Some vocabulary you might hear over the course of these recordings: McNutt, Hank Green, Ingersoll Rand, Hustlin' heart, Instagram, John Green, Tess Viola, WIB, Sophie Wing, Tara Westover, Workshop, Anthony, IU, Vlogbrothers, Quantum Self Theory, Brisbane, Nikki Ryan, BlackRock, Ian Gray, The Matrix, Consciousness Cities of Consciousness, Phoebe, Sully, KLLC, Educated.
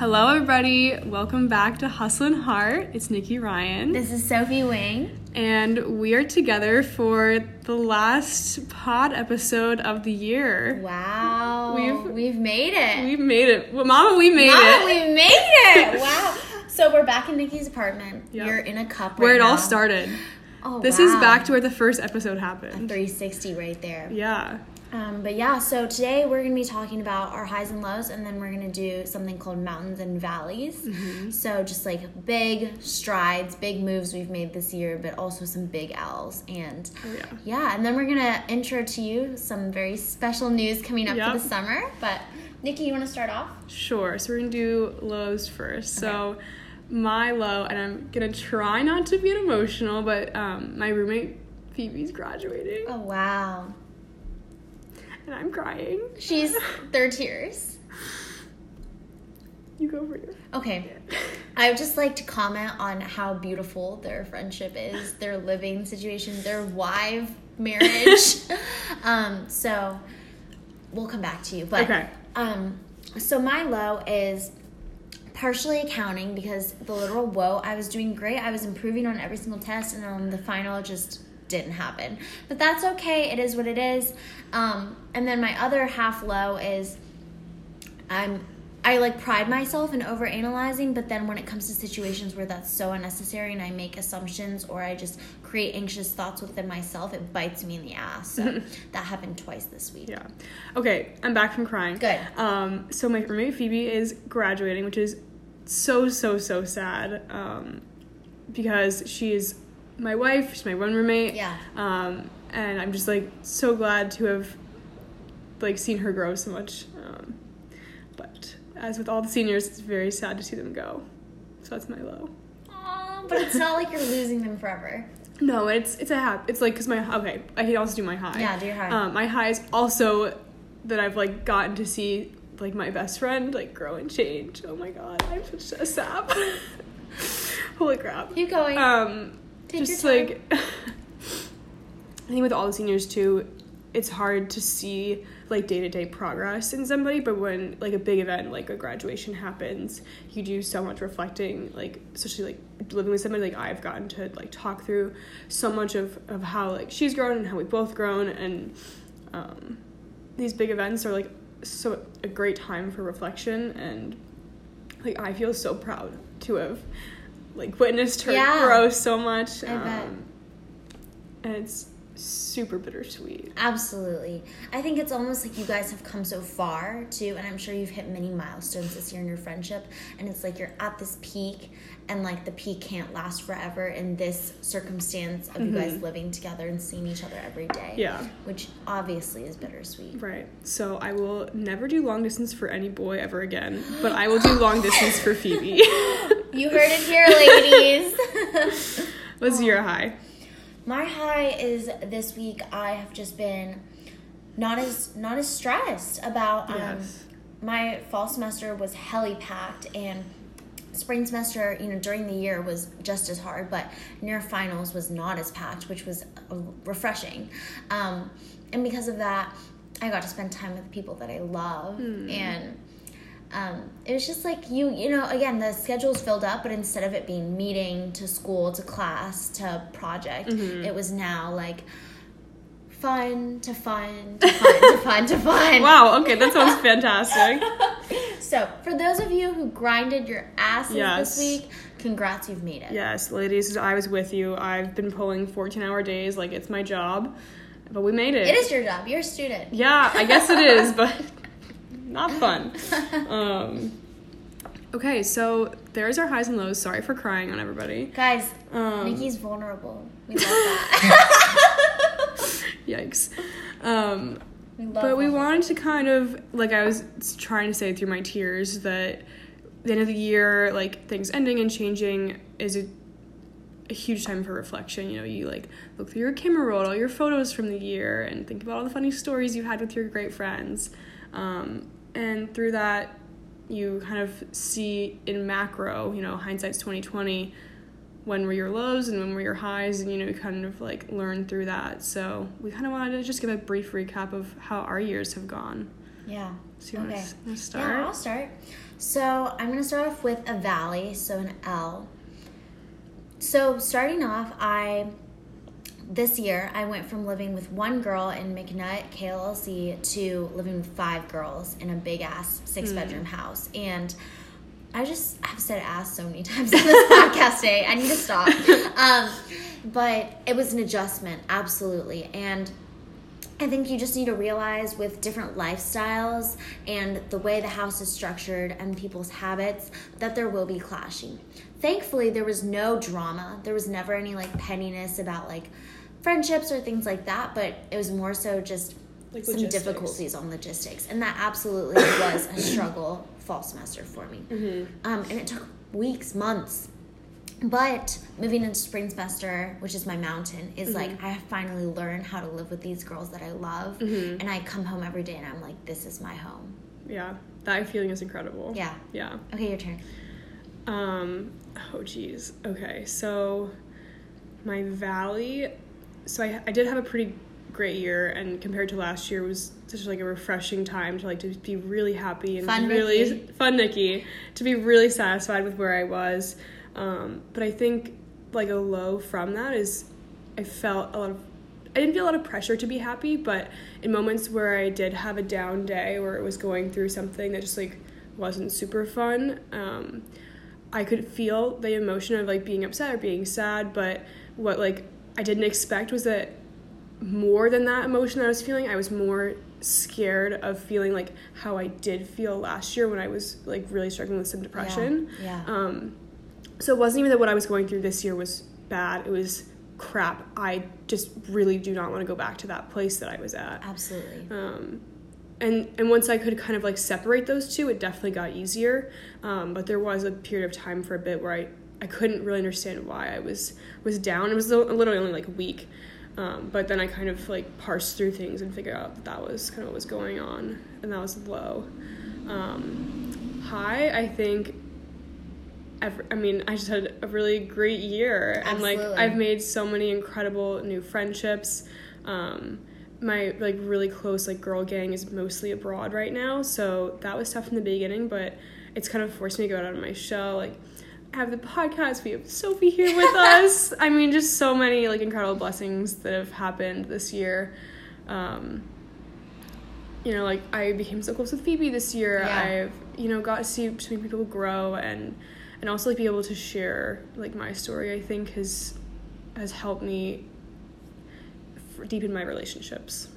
Hello everybody, welcome back to Hustlin' Heart. It's Nikki Ryan. This is Sophie Wing. And we are together for the last pod episode of the year. Wow. We've made it. We've made it. Well, Mama, we made it. Mama, we made it. Wow. So we're back in Nikki's apartment. Yep. You're in a cup right now. Where it all started. Oh, this is back to where the first episode happened. A 360 right there. Yeah. But yeah, so today we're going to be talking about our highs and lows, and then we're going to do something called mountains and valleys. Mm-hmm. So just like big strides, big moves we've made this year, but also some big L's. And and then we're going to intro to you some very special news coming up for the summer. But Nikki, you want to start off? Sure. So we're going to do lows first. Okay. So my low, and I'm going to try not to get emotional, but my roommate Phoebe's graduating. Oh, wow. And I'm crying. She's third tiers. You go for it. Okay. I would just like to comment on how beautiful their friendship is, their living situation, their wife marriage. So we'll come back to you. But okay. So my low is partially accounting, because the literal whoa, I was doing great. I was improving on every single test, and on the final just didn't happen. But that's okay. It is what it is. And then my other half low is I like pride myself in overanalyzing, but then when it comes to situations where that's so unnecessary and I make assumptions or I just create anxious thoughts within myself, it bites me in the ass. So that happened twice this week. Yeah. Okay. I'm back from crying. Good. So my roommate Phoebe is graduating, which is so, so, so sad. Because she is my wife, she's my one roommate. Yeah. And I'm just like so glad to have like seen her grow so much. But as with all the seniors, it's very sad to see them go. So that's my low. Aww, but it's not like you're losing them forever. No, it's a hap. It's like, cause I can also do my high. Yeah, do your high. My high is also that I've like gotten to see like my best friend like grow and change. Oh my god, I'm such a sap. Holy crap. Keep going. Take just like, I think with all the seniors too, it's hard to see like day-to-day progress in somebody, but when like a big event like a graduation happens, you do so much reflecting, like especially like living with somebody, like I've gotten to like talk through so much of how like she's grown and how we've both grown, and these big events are like so a great time for reflection, and like I feel so proud to have like witnessed her grow so much. I bet. And it's super bittersweet. Absolutely. I think it's almost like you guys have come so far too, and I'm sure you've hit many milestones this year in your friendship, and it's like you're at this peak, and like the peak can't last forever in this circumstance of you guys living together and seeing each other every day. Yeah. Which obviously is bittersweet. Right. So I will never do long distance for any boy ever again, but I will do long distance for Phoebe. You heard it here, ladies. What's your high? My high is this week I have just been not as stressed about my fall semester was helly packed, and spring semester, you know, during the year was just as hard, but near finals was not as packed, which was refreshing. And because of that, I got to spend time with people that I love, and it was just like, you know, again, the schedule's filled up, but instead of it being meeting to school to class to project, it was now like fun to fun. Wow, okay, that sounds fantastic. So for those of you who grinded your asses this week, congrats, you've made it. Yes, ladies, I was with you. I've been pulling 14-hour days like it's my job, but we made it. It is your job. You're a student. Yeah, I guess it is, but not fun. Okay, so there's our highs and lows. Sorry for crying on everybody. Guys, Nikki's vulnerable. We love that. Yikes. We love but we wanted to kind of, like I was trying to say through my tears, that the end of the year, like things ending and changing is a huge time for reflection. You know, you like look through your camera roll, all your photos from the year, and think about all the funny stories you had with your great friends. And through that, you kind of see in macro, you know, hindsight's 20/20, when were your lows and when were your highs, and, you know, you kind of, like, learn through that. So we kind of wanted to just give a brief recap of how our years have gone. Yeah. So you want to start? Yeah, I'll start. So I'm gonna start off with a valley, so an L. So starting off, This year, I went from living with one girl in McNutt, KLLC, to living with five girls in a big-ass six-bedroom house. And I've said ass so many times in this podcast today. I need to stop. But it was an adjustment, absolutely. And I think you just need to realize with different lifestyles and the way the house is structured and people's habits that there will be clashing. Thankfully, there was no drama. There was never any, pettiness about, friendships or things like that, but it was more so just some logistics. Difficulties on logistics, and that absolutely was a struggle fall semester for me. And it took weeks, months, but moving into spring semester, which is my mountain, is I finally learned how to live with these girls that I love, and I come home every day and I'm like, this is my home. Yeah, that feeling is incredible. Yeah. Okay, your turn. Okay, so my valley. So I did have a pretty great year, and compared to last year, it was such a refreshing time to be really happy and to be really satisfied with where I was. But I think a low from that is I didn't feel a lot of pressure to be happy, but in moments where I did have a down day where it was going through something that just wasn't super fun, I could feel the emotion of being upset or being sad, but what I didn't expect was that more than that emotion that I was feeling, I was more scared of feeling how I did feel last year when I was really struggling with some depression. Yeah. So it wasn't even that what I was going through this year was bad. It was crap. I just really do not want to go back to that place that I was at. Absolutely. And once I could kind of separate those two, it definitely got easier. But there was a period of time for a bit where I couldn't really understand why I was down. It was literally only a week. But then I kind of parsed through things and figured out that was kind of what was going on. And that was low. High, I think, I just had a really great year. Absolutely. And I've made so many incredible new friendships. My really close girl gang is mostly abroad right now. So that was tough in the beginning, but it's kind of forced me to go out of my shell. I have the podcast. We have Sophie here with us. Just so many incredible blessings that have happened this year. I became so close with Phoebe this year. Yeah. I've got to see so many people grow, and also be able to share my story. I think has helped me deepen my relationships.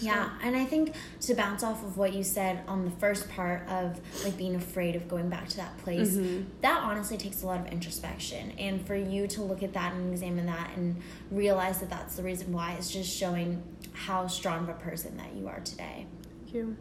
Yeah, and I think to bounce off of what you said on the first part of being afraid of going back to that place, that honestly takes a lot of introspection. And for you to look at that and examine that and realize that that's the reason why, it's just showing how strong of a person that you are today. Thank you.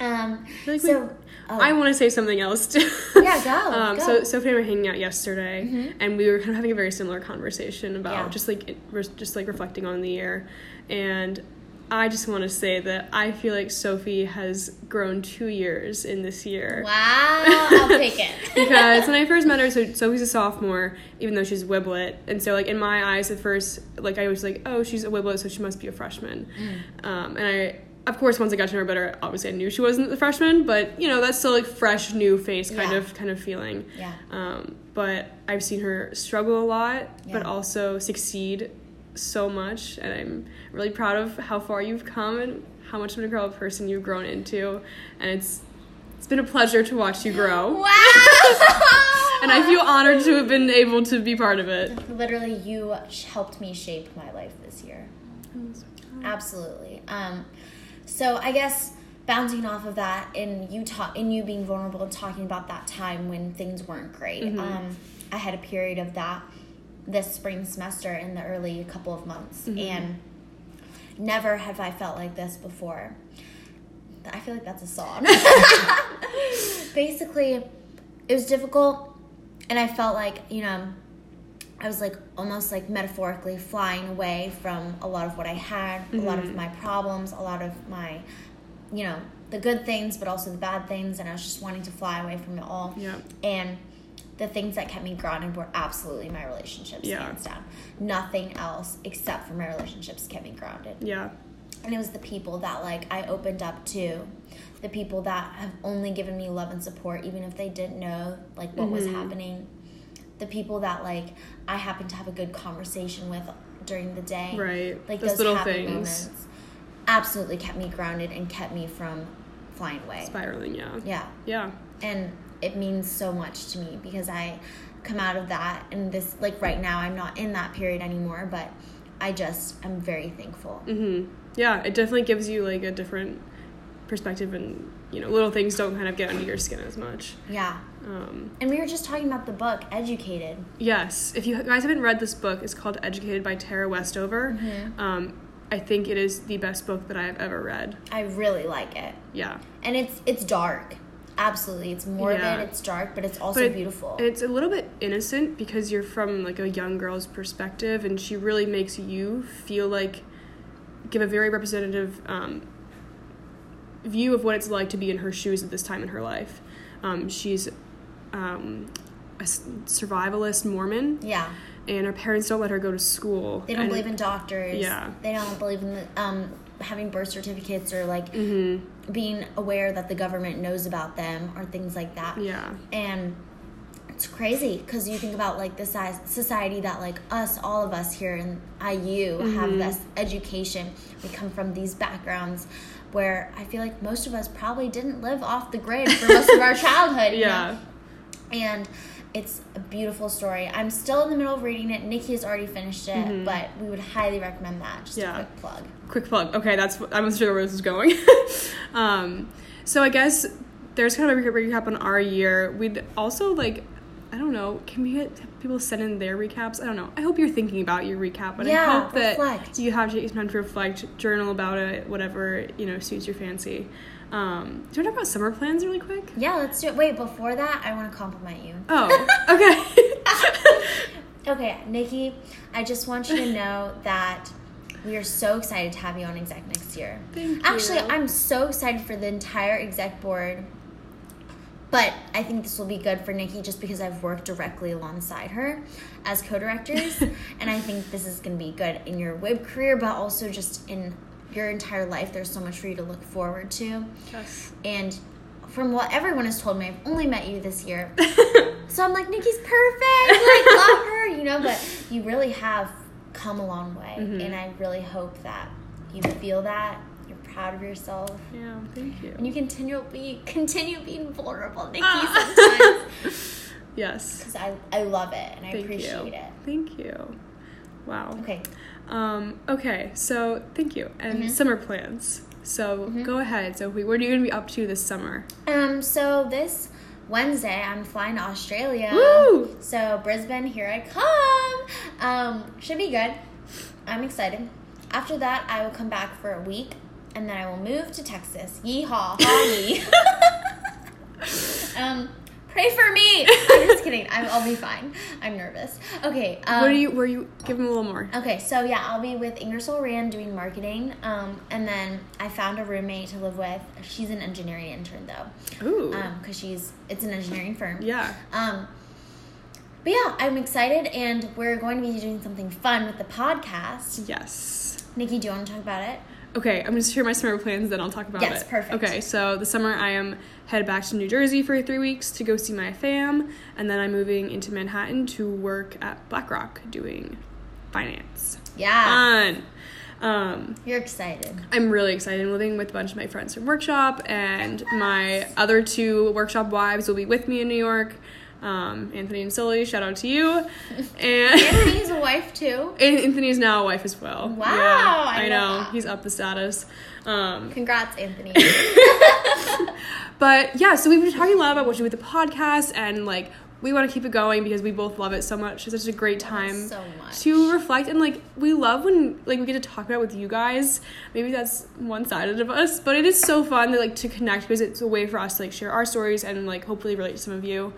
I want to say something else too. Yeah, go. Go. So Sophie and I were hanging out yesterday, and we were kind of having a very similar conversation about just reflecting on the year, and I just want to say that I feel Sophie has grown 2 years in this year. Wow, I'll take it. Because when I first met her, so Sophie's a sophomore, even though she's a wiblet. And so, in my eyes at first, I was oh, she's a wiblet, so she must be a freshman. And of course, once I got to know her better, obviously I knew she wasn't the freshman, but, that's still, fresh, new face kind of feeling. Yeah. But I've seen her struggle a lot, but also succeed so much, and I'm really proud of how far you've come and how much of an incredible person you've grown into, and it's been a pleasure to watch you grow. Wow! And I feel honored to have been able to be part of it. Literally, you helped me shape my life this year. Absolutely. So I guess bouncing off of that, and you being vulnerable and talking about that time when things weren't great. I had a period of that this spring semester in the early couple of months, and never have I felt like this before. I feel like that's a song. Basically, it was difficult, and I felt I was almost metaphorically flying away from a lot of what I had, a lot of my problems, a lot of my, the good things, but also the bad things, and I was just wanting to fly away from it all. Yeah. And the things that kept me grounded were absolutely my relationships, hands down. Nothing else except for my relationships kept me grounded. Yeah. And it was the people that, like, I opened up to, the people that have only given me love and support, even if they didn't know, like, what was happening, the people that, like, I happened to have a good conversation with during the day. Right. Like, those little happy things. Moments absolutely kept me grounded and kept me from flying away. Spiraling, yeah. Yeah. Yeah. And it means so much to me because I come out of that, and this, like, right now I'm not in that period anymore, but I just am very thankful. Mm-hmm. Yeah, it definitely gives you, like, a different perspective, and, you know, little things don't kind of get under your skin as much. Yeah. And we were just talking about the book, Educated. Yes. If you guys haven't read this book, it's called Educated by Tara Westover. Mm-hmm. I think it is the best book that I have ever read. I really like it. Yeah. And it's dark. Absolutely. It's morbid, it's dark, but it's also beautiful. It's a little bit innocent because you're from, like, a young girl's perspective, and she really makes you feel like, give a very representative view of what it's like to be in her shoes at this time in her life. She's a survivalist Mormon. Yeah. And her parents don't let her go to school. They don't believe in doctors. Yeah. They don't believe in having birth certificates or, like, being aware that the government knows about them or things like that. Yeah. And it's crazy because you think about, like, the society that, like, us, all of us here in IU have this education. We come from these backgrounds where I feel like most of us probably didn't live off the grid for most of our childhood. Yeah. You know? And it's a beautiful story. I'm still in the middle of reading it. Nikki has already finished it, but we would highly recommend that. Just a quick plug. Quick plug. Okay, that's what, I'm not sure where this is going. So I guess there's kind of a recap on our year. We'd also, like, I don't know, can we get people send in their recaps? I don't know. I hope you're thinking about your recap, but I hope that you have time to reflect, journal about it, whatever, you know, suits your fancy. Do you want to talk about summer plans really quick? Yeah, let's do it. Wait, before that, I want to compliment you. Oh, okay. Okay, Nikki, I just want you to know that we are so excited to have you on exec next year. Thank you. Actually, I'm so excited for the entire exec board. But I think this will be good for Nikki just because I've worked directly alongside her as co-directors. And I think this is going to be good in your WIB career, but also just in your entire life. There's so much for you to look forward to. Yes. And from what everyone has told me, I've only met you this year. So I'm like, Nikki's perfect. I love her, you know. But you really have come a long way. Mm-hmm. And I really hope that you feel that. Proud of yourself. Yeah, thank you. And you continue being vulnerable, Nikki, sometimes. Yes. Because I love it, and I appreciate it. Thank you. Wow. Okay. Okay, so thank you. And summer plans. So go ahead. So what are you going to be up to this summer? So this Wednesday, I'm flying to Australia. Woo! So Brisbane, here I come. Should be good. I'm excited. After that, I will come back for a week. And then I will move to Texas. Yeehaw. Hawaii. Pray for me. I'm just kidding. I'll be fine. I'm nervous. Okay. Give me a little more. Okay. So, yeah, I'll be with Ingersoll Rand doing marketing. And then I found a roommate to live with. She's an engineering intern, though. Ooh. Because it's an engineering firm. Yeah. But, yeah, I'm excited. And we're going to be doing something fun with the podcast. Yes. Nikki, do you want to talk about it? Okay, I'm going to share my summer plans, then I'll talk about it. Yes, perfect. Okay, so the summer I am headed back to New Jersey for 3 weeks to go see my fam, and then I'm moving into Manhattan to work at BlackRock doing finance. Yeah. Fun. You're excited. I'm really excited. I'm living with a bunch of my friends from Workshop, and my other two Workshop wives will be with me in New York. Anthony and Sully, shout out to you. And Anthony's a wife too. And Anthony is now a wife as well. Wow. Yeah, I know. He's up the status. Congrats, Anthony. But yeah, so we've been talking a lot about what to do with the podcast, and like we want to keep it going because we both love it so much. It's such a great time to reflect, and like we love when like we get to talk about it with you guys. Maybe that's one-sided of us, but it is so fun that, like, to connect because it's a way for us to like share our stories and like hopefully relate to some of you.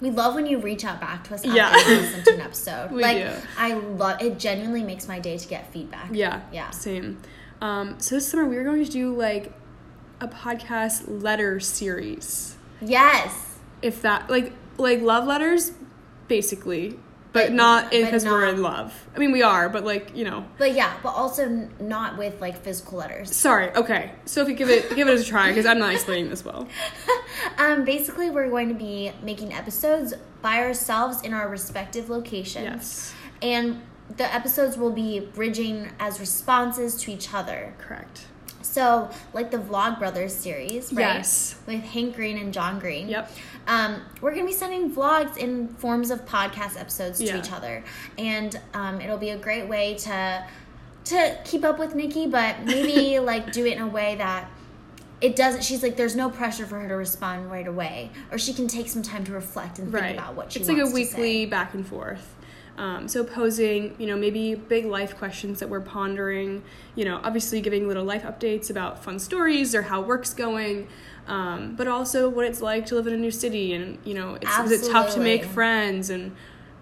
We love when you reach out back to us after you listen to an episode. We do. I love it. Genuinely makes my day to get feedback. Yeah. Yeah. Same. So this summer we were going to do like a podcast letter series. Yes. If that like love letters, basically, But not because we're in love. I mean, we are, but, like, you know. But, yeah, but also not with, like, physical letters. Sorry. Okay. Sophie, give it a try, because I'm not explaining this well. Basically, we're going to be making episodes by ourselves in our respective locations. Yes. And the episodes will be bridging as responses to each other. Correct. So, like the Vlogbrothers series, right? Yes. With Hank Green and John Green. Yep. We're going to be sending vlogs in forms of podcast episodes to each other. And it'll be a great way to keep up with Nikki, but maybe, like, do it in a way that it doesn't... She's like, there's no pressure for her to respond right away. Or she can take some time to reflect and think about what she wants to say. It's like a weekly back and forth. So posing, you know, maybe big life questions that we're pondering, you know, obviously giving little life updates about fun stories or how work's going, but also what it's like to live in a new city and, you know, is it tough to make friends and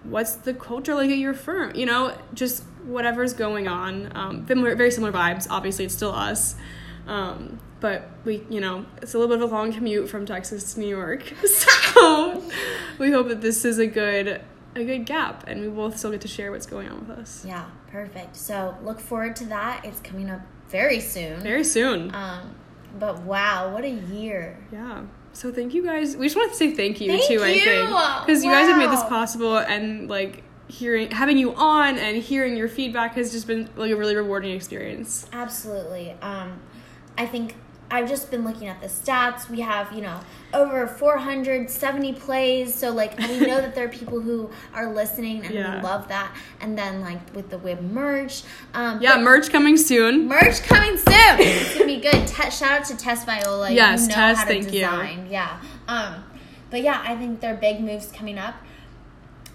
what's the culture like at your firm, you know, just whatever's going on. Very similar vibes. Obviously, it's still us. But we, you know, it's a little bit of a long commute from Texas to New York. So we hope that this is a good gap, and we both still get to share what's going on with us. Yeah, perfect. So look forward to that. It's coming up very soon. Very soon. But wow, what a year. Yeah. So thank you guys. We just want to say thank you. I think. Because you guys have made this possible, and like having you on and hearing your feedback has just been like a really rewarding experience. Absolutely. I think I've just been looking at the stats. We have, you know, over 470 plays. So, like, we know that there are people who are listening and we love that. And then, like, with the WIB merch. Merch coming soon. It's going to be good. Shout out to Tess Viola. Yes, Tess, thank you. Yeah. But, yeah, I think there are big moves coming up.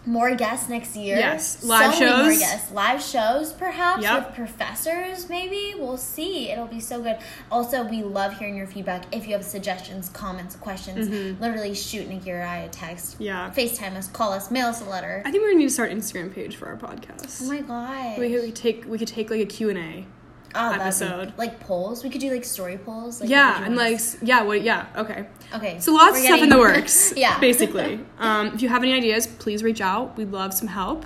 More guests next year. Yes, live shows. So many more guests. Live shows, perhaps, with professors, maybe. We'll see. It'll be so good. Also, we love hearing your feedback. If you have suggestions, comments, questions, literally shoot Nikki or I a text. Yeah. FaceTime us, call us, mail us a letter. I think we're going to need to start an Instagram page for our podcast. Oh, my God. We could take like, a Q&A episode. Like, polls? We could do, like, story polls. Like, Okay. So lots of stuff in the works, basically. If you have any ideas, please reach out. We'd love some help.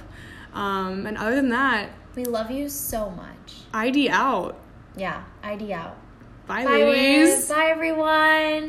And other than that... We love you so much. ID out. Yeah, ID out. Bye ladies. Bye, everyone.